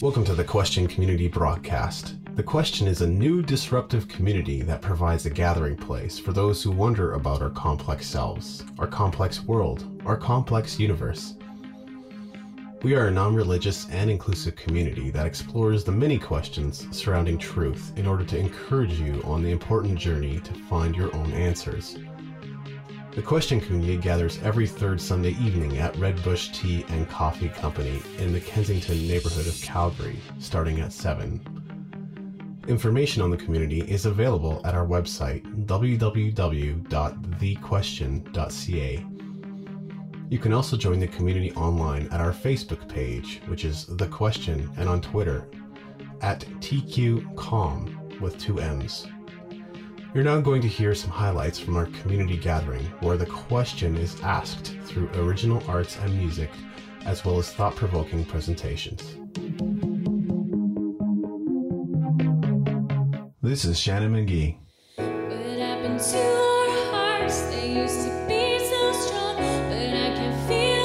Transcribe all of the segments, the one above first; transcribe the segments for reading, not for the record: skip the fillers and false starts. Welcome to the Question Community Broadcast. The Question is a new disruptive community that provides a gathering place for those who wonder about our complex selves, our complex world, our complex universe. We are a non-religious and inclusive community that explores the many questions surrounding truth in order to encourage you on the important journey to find your own answers. The Question community gathers every third Sunday evening at Redbush Tea and Coffee Company in the Kensington neighborhood of Calgary, starting at 7. Information on the community is available at our website, www.thequestion.ca. You can also join the community online at our Facebook page, which is The Question, and on Twitter at TQCOM with 2 M's. You're now going to hear some highlights from our community gathering, where the question is asked through original arts and music, as well as thought-provoking presentations. This is Shannon McGee. What happened to our hearts? They used to be so strong, but I can feel.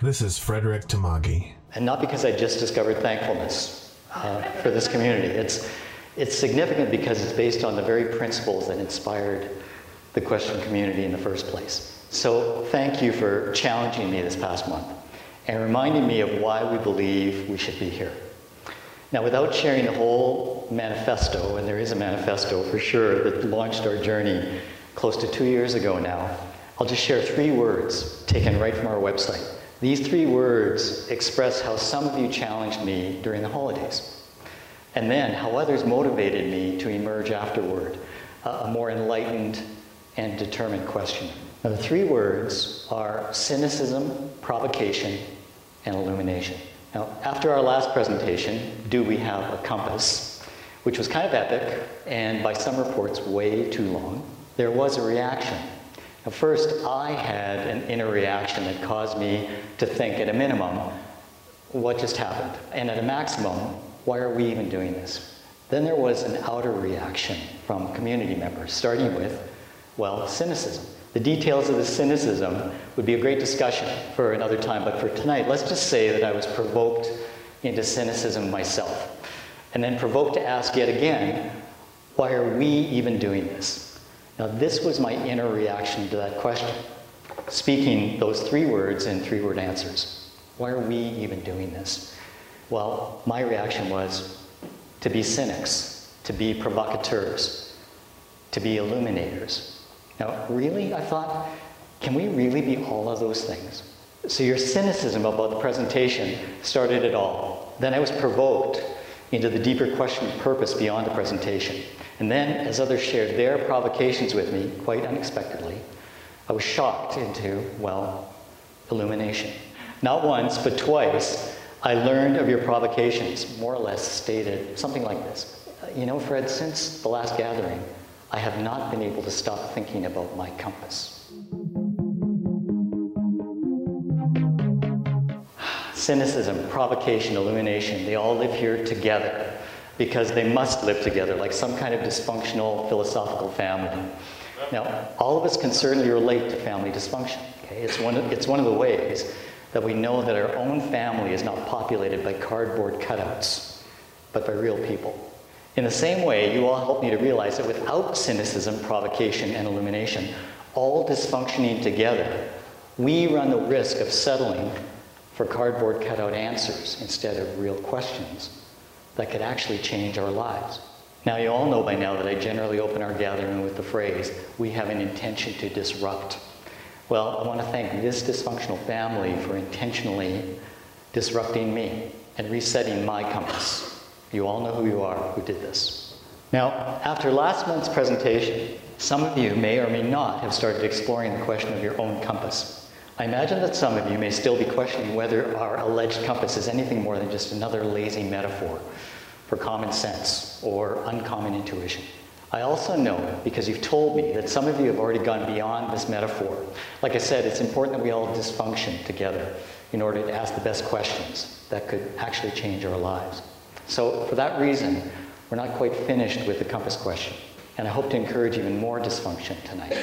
This is Frederick Tamagi. And not because I just discovered thankfulness for this community. It's significant because it's based on the very principles that inspired the Question community in the first place. So thank you for challenging me this past month and reminding me of why we believe we should be here. Now, without sharing the whole manifesto, and there is a manifesto for sure that launched our journey close to 2 years ago now, I'll just share three words taken right from our website. These three words express how some of you challenged me during the holidays, and then how others motivated me to emerge afterward, a more enlightened and determined questioner. Now, the three words are cynicism, provocation, and illumination. Now, after our last presentation, Do We Have a Compass?, which was kind of epic, and by some reports, way too long, there was a reaction. Now, first, I had an inner reaction that caused me to think, at a minimum, what just happened? And at a maximum, why are we even doing this? Then there was an outer reaction from community members, starting with, well, cynicism. The details of the cynicism would be a great discussion for another time, but for tonight, let's just say that I was provoked into cynicism myself, and then provoked to ask yet again, why are we even doing this? Now, this was my inner reaction to that question, speaking those three words in three-word answers. Why are we even doing this? Well, my reaction was to be cynics, to be provocateurs, to be illuminators. Now, really, I thought, can we really be all of those things? So your cynicism about the presentation started it all. Then I was provoked into the deeper question of purpose beyond the presentation. And then, as others shared their provocations with me, quite unexpectedly, I was shocked into, well, illumination. Not once, but twice, I learned of your provocations, more or less stated something like this. You know, Fred, since the last gathering, I have not been able to stop thinking about my compass. Cynicism, provocation, illumination, they all live here together because they must live together like some kind of dysfunctional philosophical family. Now, all of us can certainly relate to family dysfunction. Okay? It's one of the ways that we know that our own family is not populated by cardboard cutouts, but by real people. In the same way, you all helped me to realize that without cynicism, provocation, and illumination, all dysfunctioning together, we run the risk of settling for cardboard cutout answers instead of real questions that could actually change our lives. Now, you all know by now that I generally open our gathering with the phrase, we have an intention to disrupt. Well, I want to thank this dysfunctional family for intentionally disrupting me and resetting my compass. You all know who you are who did this. Now, after last month's presentation, some of you may or may not have started exploring the question of your own compass. I imagine that some of you may still be questioning whether our alleged compass is anything more than just another lazy metaphor for common sense or uncommon intuition. I also know, because you've told me, that some of you have already gone beyond this metaphor. Like I said, it's important that we all dysfunction together in order to ask the best questions that could actually change our lives. So for that reason, we're not quite finished with the compass question, and I hope to encourage even more dysfunction tonight.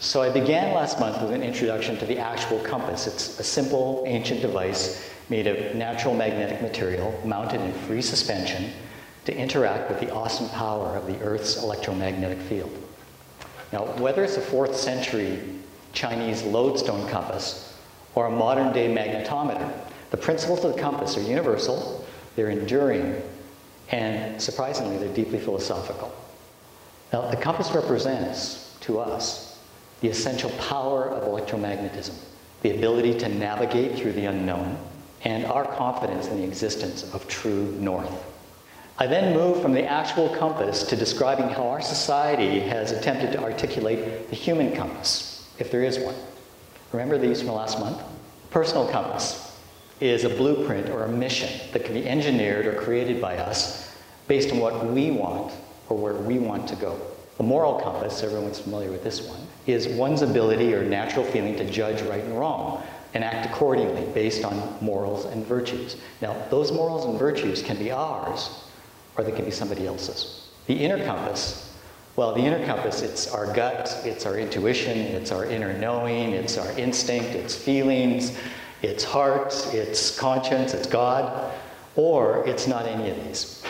So I began last month with an introduction to the actual compass. It's a simple, ancient device made of natural magnetic material mounted in free suspension to interact with the awesome power of the Earth's electromagnetic field. Now, whether it's a 4th century Chinese lodestone compass or a modern-day magnetometer, the principles of the compass are universal, they're enduring, and surprisingly, they're deeply philosophical. Now, the compass represents, to us, the essential power of electromagnetism, the ability to navigate through the unknown, and our confidence in the existence of true north. I then moved from the actual compass to describing how our society has attempted to articulate the human compass, if there is one. Remember these from last month? Personal compass is a blueprint or a mission that can be engineered or created by us based on what we want or where we want to go. The moral compass, everyone's familiar with this one, is one's ability or natural feeling to judge right and wrong and act accordingly based on morals and virtues. Now, those morals and virtues can be ours or they can be somebody else's. The inner compass, well, the inner compass, it's our gut, it's our intuition, it's our inner knowing, it's our instinct, it's feelings, it's heart, it's conscience, it's God, or it's not any of these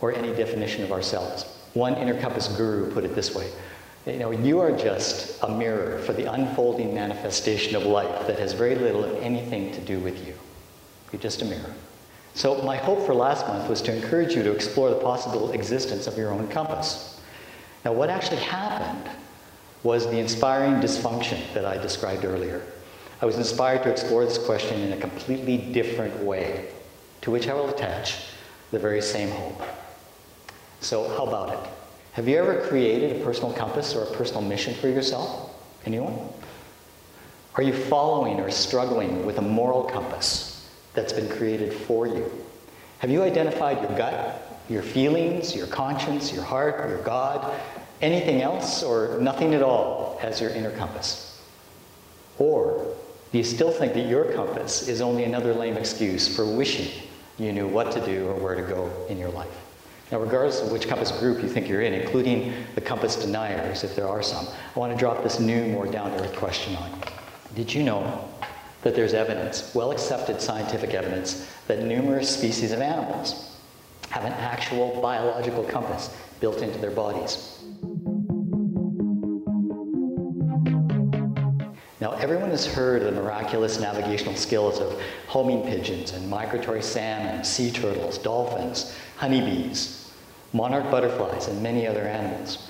or any definition of ourselves. One inner compass guru put it this way, you know, you are just a mirror for the unfolding manifestation of life that has very little, if anything, to do with you. You're just a mirror. So my hope for last month was to encourage you to explore the possible existence of your own compass. Now, what actually happened was the inspiring dysfunction that I described earlier. I was inspired to explore this question in a completely different way, to which I will attach the very same hope. So how about it? Have you ever created a personal compass or a personal mission for yourself? Anyone? Are you following or struggling with a moral compass that's been created for you? Have you identified your gut, your feelings, your conscience, your heart, your God, anything else or nothing at all as your inner compass? Or do you still think that your compass is only another lame excuse for wishing you knew what to do or where to go in your life? Now, regardless of which compass group you think you're in, including the compass deniers, if there are some, I want to drop this new, more down-to-earth question on you. Did you know that there's evidence, well-accepted scientific evidence, that numerous species of animals have an actual biological compass built into their bodies. Now, everyone has heard of the miraculous navigational skills of homing pigeons and migratory salmon, sea turtles, dolphins, honeybees, monarch butterflies, and many other animals.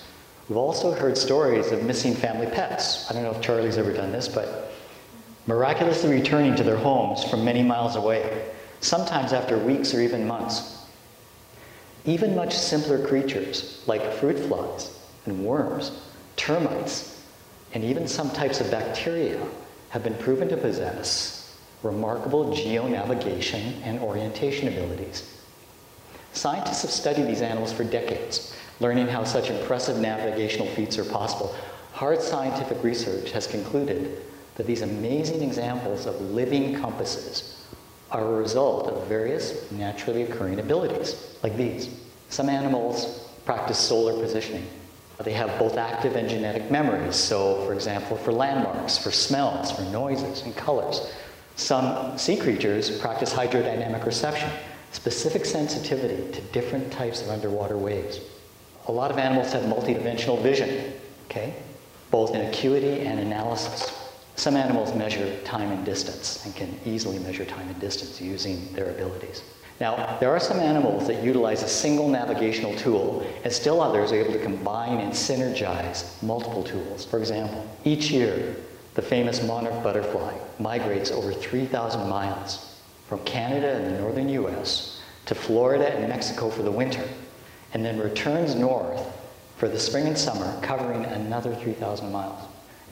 We've also heard stories of missing family pets. I don't know if Charlie's ever done this, but miraculously returning to their homes from many miles away, sometimes after weeks or even months. Even much simpler creatures, like fruit flies and worms, termites, and even some types of bacteria have been proven to possess remarkable geonavigation and orientation abilities. Scientists have studied these animals for decades, learning how such impressive navigational feats are possible. Hard scientific research has concluded that these amazing examples of living compasses are a result of various naturally occurring abilities, like these. Some animals practice solar positioning. They have both active and genetic memories, so for example, for landmarks, for smells, for noises, and colors. Some sea creatures practice hydrodynamic reception, specific sensitivity to different types of underwater waves. A lot of animals have multidimensional vision, okay? Both in acuity and analysis. Some animals measure time and distance and can easily measure time and distance using their abilities. Now, there are some animals that utilize a single navigational tool, and still others are able to combine and synergize multiple tools. For example, each year, the famous monarch butterfly migrates over 3,000 miles from Canada and the northern US to Florida and Mexico for the winter, and then returns north for the spring and summer, covering another 3,000 miles.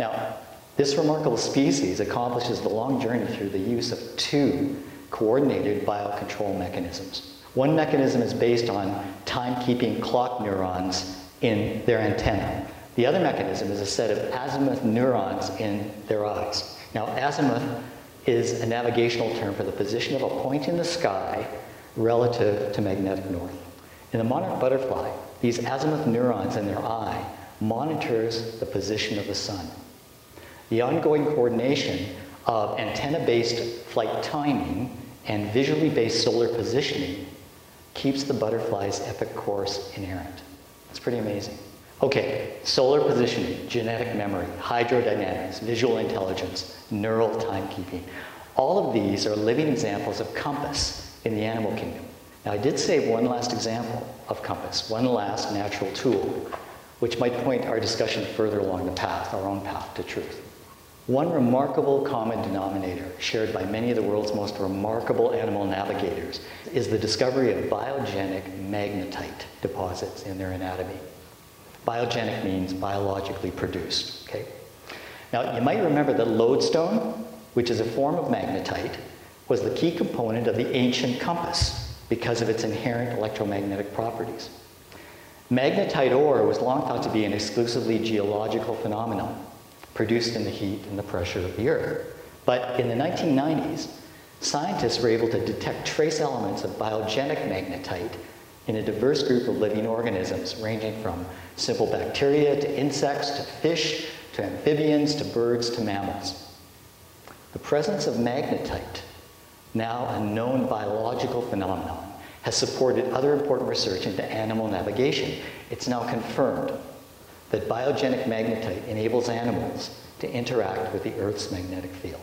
Now, this remarkable species accomplishes the long journey through the use of two coordinated biocontrol mechanisms. One mechanism is based on timekeeping clock neurons in their antenna. The other mechanism is a set of azimuth neurons in their eyes. Now, azimuth is a navigational term for the position of a point in the sky relative to magnetic north. In the monarch butterfly, these azimuth neurons in their eye monitors the position of the sun. The ongoing coordination of antenna-based flight timing and visually-based solar positioning keeps the butterfly's epic course inerrant. It's pretty amazing. Okay, solar positioning, genetic memory, hydrodynamics, visual intelligence, neural timekeeping. All of these are living examples of compass in the animal kingdom. Now, I did save one last example of compass, one last natural tool, which might point our discussion further along the path, our own path to truth. One remarkable common denominator shared by many of the world's most remarkable animal navigators is the discovery of biogenic magnetite deposits in their anatomy. Biogenic means biologically produced, okay? Now, you might remember that lodestone, which is a form of magnetite, was the key component of the ancient compass because of its inherent electromagnetic properties. Magnetite ore was long thought to be an exclusively geological phenomenon, produced in the heat and the pressure of the earth. But in the 1990s, scientists were able to detect trace elements of biogenic magnetite in a diverse group of living organisms, ranging from simple bacteria to insects, to fish, to amphibians, to birds, to mammals. The presence of magnetite, now a known biological phenomenon, has supported other important research into animal navigation. It's now confirmed that biogenic magnetite enables animals to interact with the Earth's magnetic field,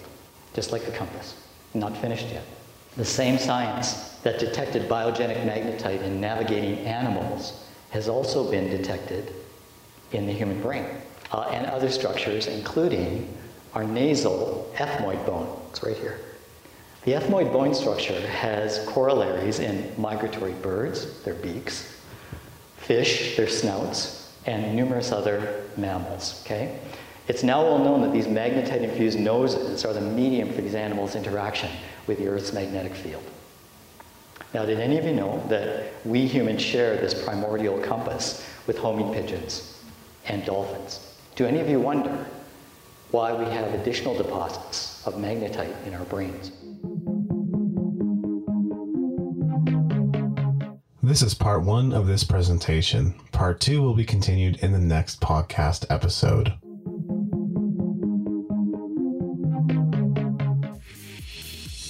just like the compass. Not finished yet. The same science that detected biogenic magnetite in navigating animals has also been detected in the human brain and other structures, including our nasal ethmoid bone. It's right here. The ethmoid bone structure has corollaries in migratory birds, their beaks, fish, their snouts, and numerous other mammals, okay? It's now well known that these magnetite-infused noses are the medium for these animals' interaction with the Earth's magnetic field. Now, did any of you know that we humans share this primordial compass with homing pigeons and dolphins? Do any of you wonder why we have additional deposits of magnetite in our brains? This is part one of this presentation. Part two will be continued in the next podcast episode.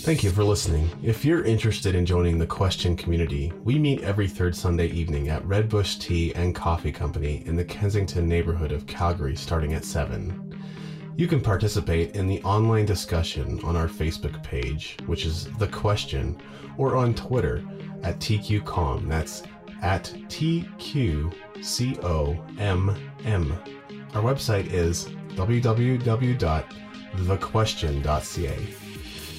Thank you for listening. If you're interested in joining the Question community, we meet every third Sunday evening at Redbush Tea and Coffee Company in the Kensington neighborhood of Calgary starting at 7. You can participate in the online discussion on our Facebook page, which is The Question, or on Twitter at TQCOM. That's at TQCOMM. Our website is www.thequestion.ca.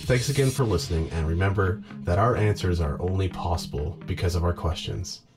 Thanks again for listening, and remember that our answers are only possible because of our questions.